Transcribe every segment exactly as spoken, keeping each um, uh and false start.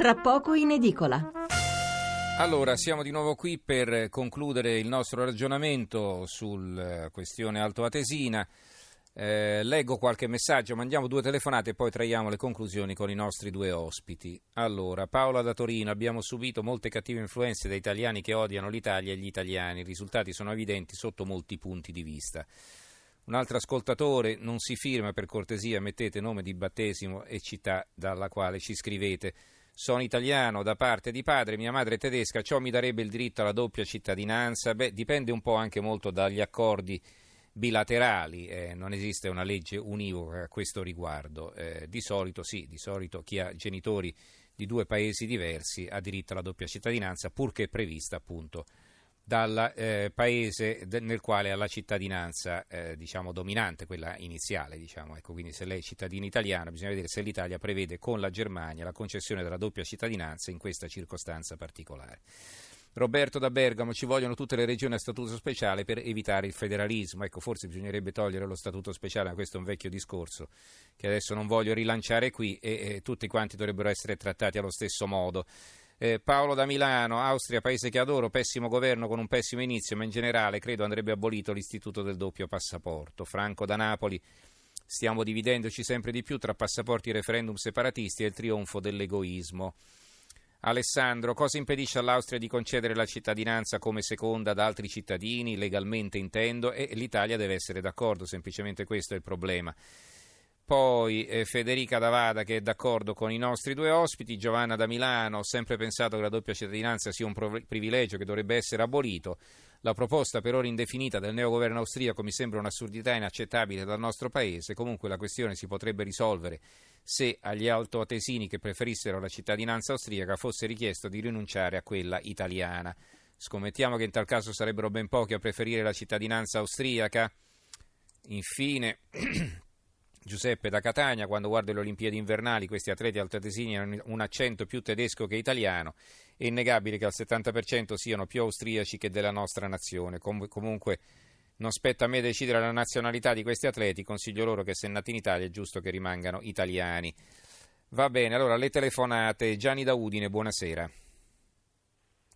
tra poco in edicola. Allora, siamo di nuovo qui per concludere il nostro ragionamento sulla questione altoatesina. Eh, leggo qualche messaggio, mandiamo due telefonate e poi traiamo le conclusioni con i nostri due ospiti. Allora, Paola da Torino: abbiamo subito molte cattive influenze da italiani che odiano l'Italia e gli italiani, i risultati sono evidenti sotto molti punti di vista. Un altro ascoltatore: non si firma, per cortesia, mettete nome di battesimo e città dalla quale ci scrivete. Sono italiano da parte di padre, mia madre è tedesca, ciò mi darebbe il diritto alla doppia cittadinanza. Beh, dipende un po' anche molto dagli accordi bilaterali, eh, non esiste una legge univoca a questo riguardo. Eh, di solito sì, di solito chi ha genitori di due paesi diversi ha diritto alla doppia cittadinanza, purché prevista appunto dal eh, paese nel quale ha la cittadinanza eh, diciamo dominante, quella iniziale, diciamo. Ecco, quindi se lei è cittadina italiana, bisogna vedere se l'Italia prevede con la Germania la concessione della doppia cittadinanza in questa circostanza particolare. Roberto da Bergamo: ci vogliono tutte le regioni a statuto speciale per evitare il federalismo. Ecco, forse bisognerebbe togliere lo statuto speciale, ma questo è un vecchio discorso che adesso non voglio rilanciare qui, e, e tutti quanti dovrebbero essere trattati allo stesso modo. Eh, Paolo da Milano: Austria, paese che adoro, pessimo governo con un pessimo inizio, ma in generale credo andrebbe abolito l'istituto del doppio passaporto. Franco da Napoli: stiamo dividendoci sempre di più tra passaporti, referendum separatisti e il trionfo dell'egoismo. Alessandro: cosa impedisce all'Austria di concedere la cittadinanza come seconda ad altri cittadini, legalmente intendo, e l'Italia deve essere d'accordo, semplicemente questo è il problema. Poi eh, Federica Davada, che è d'accordo con i nostri due ospiti. Giovanna da Milano: ho sempre pensato che la doppia cittadinanza sia un prov- privilegio che dovrebbe essere abolito. La proposta per ora indefinita del neogoverno austriaco mi sembra un'assurdità inaccettabile dal nostro paese. Comunque la questione si potrebbe risolvere se agli altoatesini che preferissero la cittadinanza austriaca fosse richiesto di rinunciare a quella italiana. Scommettiamo che in tal caso sarebbero ben pochi a preferire la cittadinanza austriaca. Infine... Giuseppe da Catania: quando guardo le Olimpiadi invernali questi atleti altoatesini hanno un accento più tedesco che italiano, è innegabile che al settanta per cento siano più austriaci che della nostra nazione. Com- comunque non spetta a me decidere la nazionalità di questi atleti, consiglio loro che se nati in Italia è giusto che rimangano italiani. Va bene, allora le telefonate. Gianni da Udine, buonasera.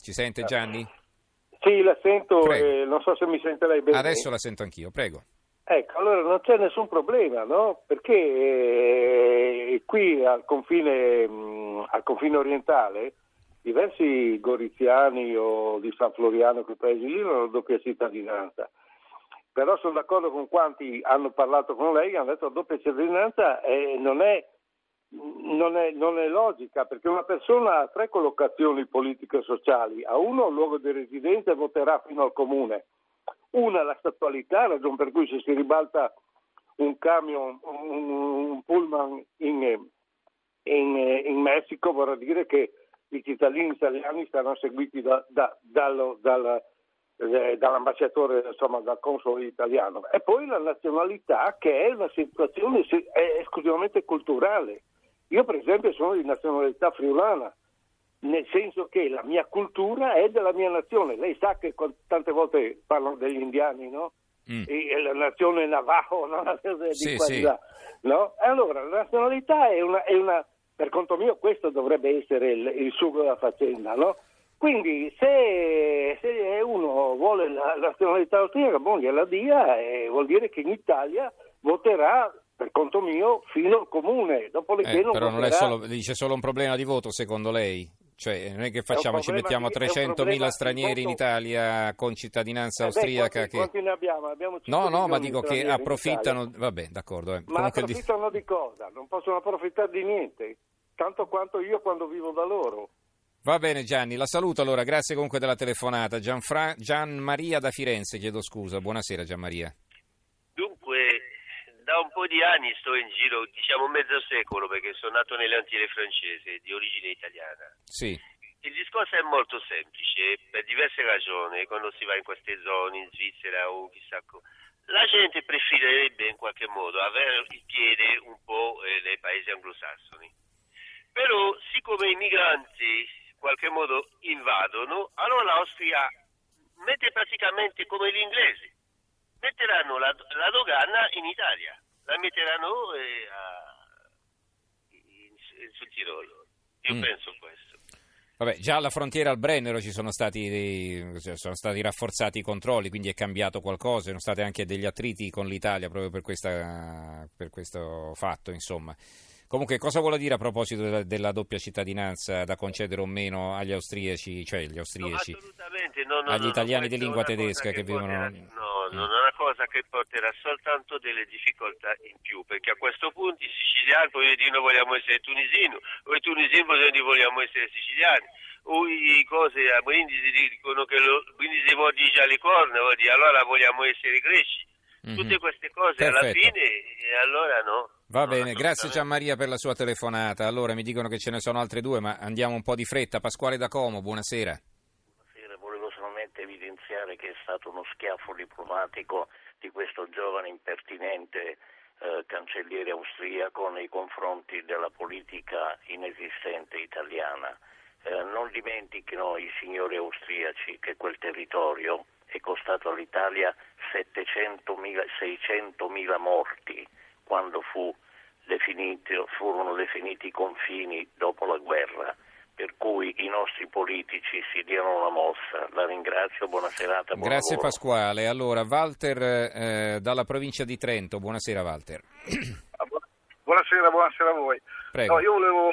Ci sente Gianni? Sì, la sento, eh, non so se mi sente lei bene. Adesso la sento anch'io, prego. Ecco, allora non c'è nessun problema, no? Perché eh, qui al confine, mh, al confine orientale, diversi goriziani o di San Floriano, che paesi lì, hanno doppia cittadinanza. Però sono d'accordo con quanti hanno parlato con lei, hanno detto doppia cittadinanza eh, non è, non è, non è logica, perché una persona ha tre collocazioni politiche e sociali: a uno il luogo di residenza e voterà fino al comune. Una, la statualità, ragion per cui se si ribalta un camion, un, un pullman in, in, in Messico, vorrà dire che i cittadini italiani saranno seguiti da, da, dallo, dal, eh, dall'ambasciatore, insomma dal console italiano. E poi la nazionalità, che è una situazione è esclusivamente culturale. Io per esempio sono di nazionalità friulana, nel senso che la mia cultura è della mia nazione. Lei sa che tante volte parlano degli indiani, no? Mm. E la nazione Navajo, no? La nazione di sì, sì. Là, no? Allora, la nazionalità è una, è una... Per conto mio questo dovrebbe essere il, il sugo della faccenda, no? Quindi se, se uno vuole la nazionalità austriaca, bon, gliela dia, e vuol dire che in Italia voterà... per conto mio, fino al comune. Dopodiché eh, non però non è solo, dice solo un problema di voto, secondo lei? Cioè, non è che facciamo, è ci mettiamo trecentomila stranieri in Italia con cittadinanza eh austriaca? Beh, quanti, che... quanti ne abbiamo? abbiamo no, no, ma dico che approfittano... Vabbè, d'accordo. Eh. Ma approfittano di... di cosa? Non possono approfittare di niente, tanto quanto io quando vivo da loro. Va bene Gianni, la saluto allora, grazie comunque della telefonata. Gianfra... Gianmaria da Firenze, chiedo scusa. Buonasera Gianmaria. Dunque... Da un po' di anni sto in giro, diciamo mezzo secolo, perché sono nato nelle Antille francesi, di origine italiana. Sì. Il discorso è molto semplice, per diverse ragioni, quando si va in queste zone, in Svizzera o chissà cosa. La gente preferirebbe in qualche modo avere il piede un po' nei paesi anglosassoni. Però, siccome i migranti in qualche modo invadono, allora l'Austria mette praticamente come gli inglesi. Metteranno la, la dogana in Italia, la metteranno eh, a, in, sul Tirolo. Io mm. penso questo. Vabbè, già alla frontiera al Brennero ci sono stati, sono stati rafforzati i controlli, quindi è cambiato qualcosa, sono stati anche degli attriti con l'Italia proprio per, questa, per questo fatto, insomma. Comunque, cosa vuol dire a proposito della, della doppia cittadinanza da concedere o meno agli austriaci, cioè gli austriaci, no, assolutamente, no, no, agli no, italiani no, di lingua tedesca che, che vivono... Porterà, no, mm. non è una cosa che porterà soltanto delle difficoltà in più, perché a questo punto i siciliani vogliono dire noi vogliamo essere tunisini, o i tunisini vogliono dire vogliamo essere siciliani, o i cose a Brindisi dicono che lo, Brindisi vuol dire già le corna, vuol dire allora vogliamo essere greci. Mm-hmm. Tutte queste cose perfetto. Alla fine, e allora no. Va bene, grazie Gianmaria per la sua telefonata. Allora, mi dicono che ce ne sono altre due, ma andiamo un po' di fretta. Pasquale da Como, buonasera. Buonasera, volevo solamente evidenziare che è stato uno schiaffo diplomatico di questo giovane impertinente eh, cancelliere austriaco nei confronti della politica inesistente italiana. Eh, non dimentichino i signori austriaci che quel territorio è costato all'Italia settecentomila, seicentomila morti quando fu definiti, furono definiti i confini dopo la guerra, per cui i nostri politici si diano una mossa. La ringrazio, buona serata. Buon Grazie lavoro. Pasquale. Allora, Walter eh, dalla provincia di Trento, buonasera Walter. Buonasera, buonasera a voi. Prego. No, io volevo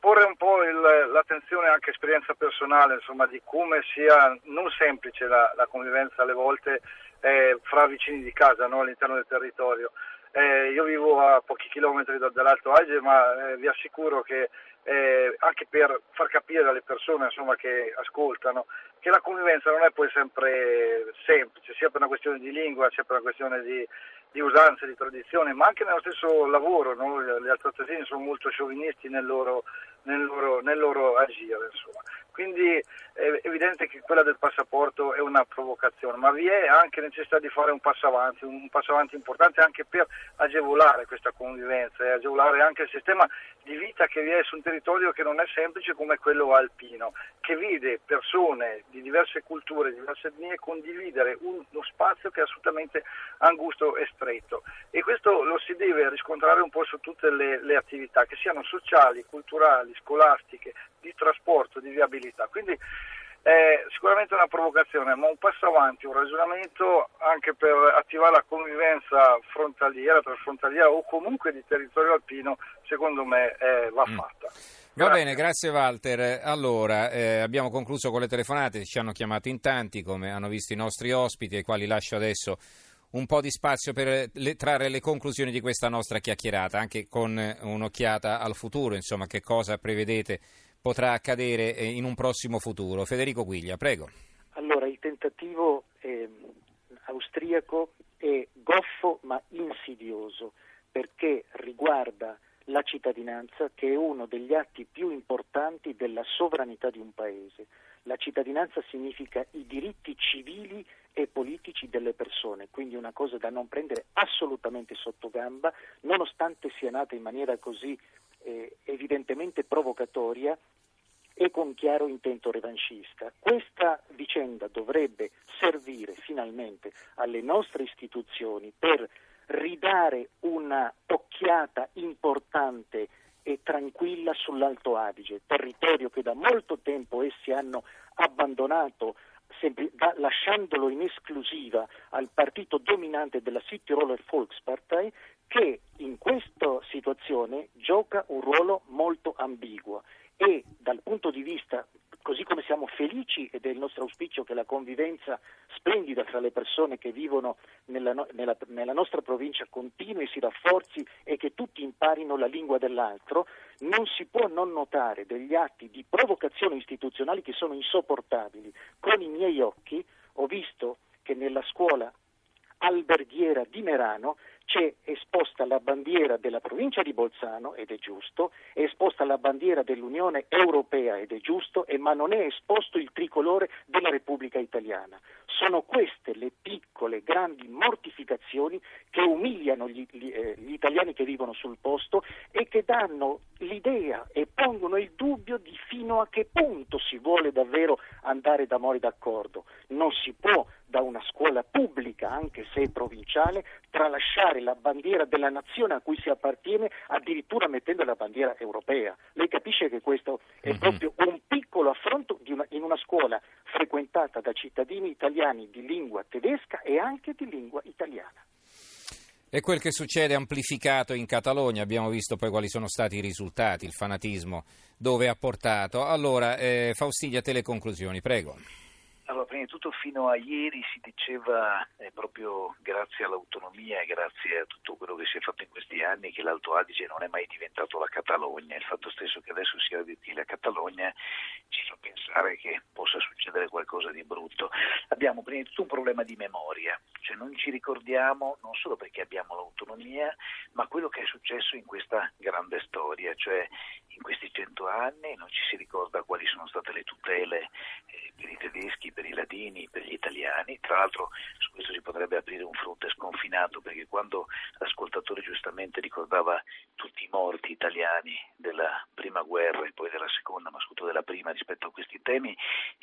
porre un po' il, l'attenzione anche esperienza personale, insomma, di come sia non semplice la, la convivenza alle volte eh, fra vicini di casa, no, all'interno del territorio. Eh, io vivo a pochi chilometri da, dall'Alto Adige, ma eh, vi assicuro che eh, anche per far capire alle persone, insomma, che ascoltano, che la convivenza non è poi sempre semplice, sia per una questione di lingua, sia per una questione di, di usanze, di tradizione, ma anche nello stesso lavoro, no? Gli altoatesini sono molto sciovinisti nel loro, nel loro, nel loro agire, insomma. Quindi è evidente che quella del passaporto è una provocazione, ma vi è anche necessità di fare un passo avanti, un passo avanti importante anche per agevolare questa convivenza e agevolare anche il sistema di vita che vi è su un territorio che non è semplice come quello alpino, che vede persone di diverse culture, di diverse etnie condividere uno spazio che è assolutamente angusto e stretto. E questo lo si deve riscontrare un po' su tutte le, le attività, che siano sociali, culturali, scolastiche, di trasporto, di viabilità. Quindi è sicuramente una provocazione, ma un passo avanti, un ragionamento anche per attivare la convivenza frontaliera, trasfrontaliera o comunque di territorio alpino, secondo me eh, va fatta. Grazie. Va bene, grazie Walter. Allora, eh, abbiamo concluso con le telefonate, ci hanno chiamato in tanti, come hanno visto i nostri ospiti, ai quali lascio adesso un po' di spazio per le, trarre le conclusioni di questa nostra chiacchierata, anche con un'occhiata al futuro, insomma, che cosa prevedete potrà accadere in un prossimo futuro. Federico Guiglia, prego. Allora, il tentativo eh, austriaco è goffo ma insidioso, perché riguarda la cittadinanza, che è uno degli atti più importanti della sovranità di un paese. La cittadinanza significa i diritti civili e politici delle persone, quindi una cosa da non prendere assolutamente sotto gamba, nonostante sia nata in maniera così eh, evidentemente provocatoria e con chiaro intento revanchista. Questa vicenda dovrebbe servire finalmente alle nostre istituzioni per ridare una occhiata importante e tranquilla sull'Alto Adige, territorio che da molto tempo essi hanno abbandonato, sempre, da, lasciandolo in esclusiva al partito dominante della City Roller Volkspartei, che in questa situazione gioca un ruolo molto ambiguo. E dal punto di vista, così come siamo felici ed è il nostro auspicio che la convivenza splendida fra le persone che vivono nella, no- nella, nella nostra provincia continui, si rafforzi e che tutti imparino la lingua dell'altro, non si può non notare degli atti di provocazione istituzionali che sono insopportabili. Con i miei occhi ho visto che nella scuola alberghiera di Merano c'è esposta la bandiera della provincia di Bolzano, ed è giusto, è esposta la bandiera dell'Unione Europea, ed è giusto, e ma non è esposto il tricolore della Repubblica Italiana. Sono queste le piccole, grandi mortificazioni che umiliano gli, gli, eh, gli italiani che vivono sul posto e che danno l'idea e pongono il dubbio di fino a che punto si vuole davvero andare d'amore d'accordo. Non si può da una scuola pubblica, anche se provinciale, tralasciare la bandiera della nazione a cui si appartiene, addirittura mettendo la bandiera europea. Lei capisce che questo è mm-hmm. proprio un piccolo affronto di una, in una scuola frequentata da cittadini italiani di lingua tedesca e anche di lingua italiana. E quel che succede amplificato in Catalogna, abbiamo visto poi quali sono stati i risultati, il fanatismo dove ha portato. Allora, eh, Faustiglia, te le conclusioni, prego. Allora, prima di tutto, fino a ieri si diceva, eh, proprio grazie all'autonomia e grazie a tutto quello che si è fatto in questi anni, che l'Alto Adige non è mai diventato la Catalogna. Il fatto stesso che adesso sia la Catalogna ci fa pensare che possa succedere qualcosa di brutto. Abbiamo prima di tutto un problema di memoria, cioè non ci ricordiamo, non solo perché abbiamo l'autonomia, ma quello che è successo in questa grande storia, cioè in questi cento anni non ci si ricorda quali sono state le tutele eh, per i tedeschi, per i ladini, per gli italiani. Tra l'altro, su questo si potrebbe aprire un fronte sconfinato, perché quando l'ascoltatore giustamente ricordava tutti i morti italiani della prima guerra e poi della seconda, ma soprattutto della prima, rispetto a questi temi,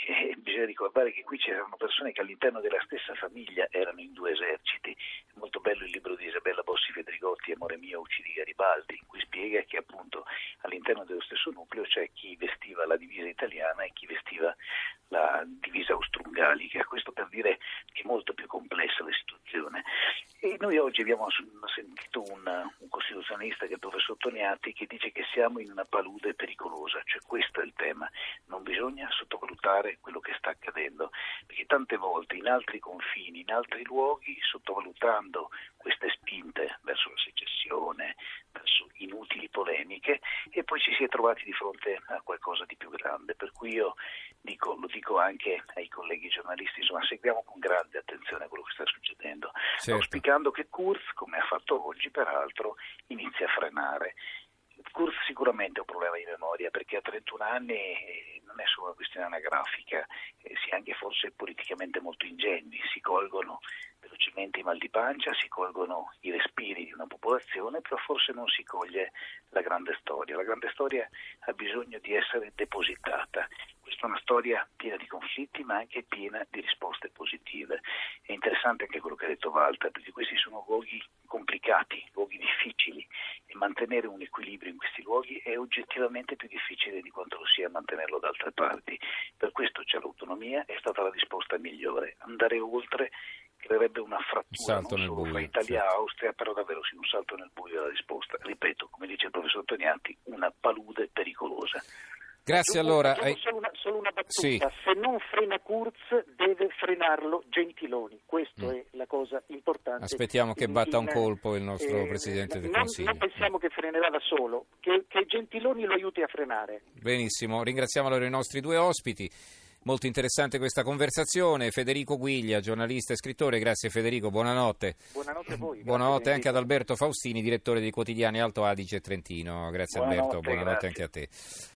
eh, bisogna ricordare che qui c'erano persone che all'interno della stessa famiglia erano in due eserciti. È molto bello il libro di Isabella Bossi Fedrigotti, Amore mio uccidi Garibaldi, in cui spiega che appunto all'interno dello stesso nucleo c'è chi vestiva la divisa italiana e chi vestiva la divisa austro-ungarica. Questo per dire che è molto più complessa la situazione. E noi oggi abbiamo sentito un, un costituzionalista, che è il professor Toniatti, che dice che siamo in una palude pericolosa, cioè questo è il tema. Non bisogna sottovalutare quello che sta accadendo, perché tante volte in altri confini, in altri luoghi, sottovalutando queste spinte verso la secessione, verso inutili polemiche, e poi ci si è trovati di fronte a qualcosa di più grande. Per cui io dico, lo dico anche ai colleghi giornalisti, insomma, seguiamo con grande attenzione quello che sta succedendo, certo. Auspicando che Kurz, come ha fatto oggi peraltro, inizi a frenare. Kurz sicuramente è un problema di memoria, perché a trentuno anni non è solo una questione anagrafica, eh, si è anche forse politicamente molto ingenui, si colgono velocemente i mal di pancia, si colgono i respiri di una popolazione, però forse non si coglie la grande storia. La grande storia ha bisogno di essere depositata. Questa è una storia piena di conflitti, ma anche piena di risposte positive. È interessante anche quello che ha detto Walter, perché questi sono luoghi complicati, luoghi difficili, e mantenere un equilibrio in questi luoghi è oggettivamente più difficile di quanto lo sia mantenerlo da altre parti. Per questo c'è l'autonomia, è stata la risposta migliore. Andare oltre creerebbe una frattura non solo buio, fra Italia e certo. Austria, però davvero sì, un salto nel buio della risposta. Ripeto, come dice il professor Toniatti, una palude pericolosa. Grazie. Aggiungo, allora... Aggiungo solo, una, solo una battuta, sì. Se non frena Kurz deve frenarlo Gentiloni, questa mm. è la cosa importante. Aspettiamo che in, batta un colpo il nostro eh, Presidente del non, Consiglio. Non pensiamo che frenerà da solo, che, che Gentiloni lo aiuti a frenare. Benissimo, ringraziamo allora i nostri due ospiti. Molto interessante questa conversazione. Federico Guiglia, giornalista e scrittore, grazie Federico, buonanotte. Buonanotte a voi. Buonanotte anche ad Alberto Faustini, direttore dei quotidiani Alto Adige e Trentino. Grazie buonanotte, Alberto, buonanotte grazie. Anche a te.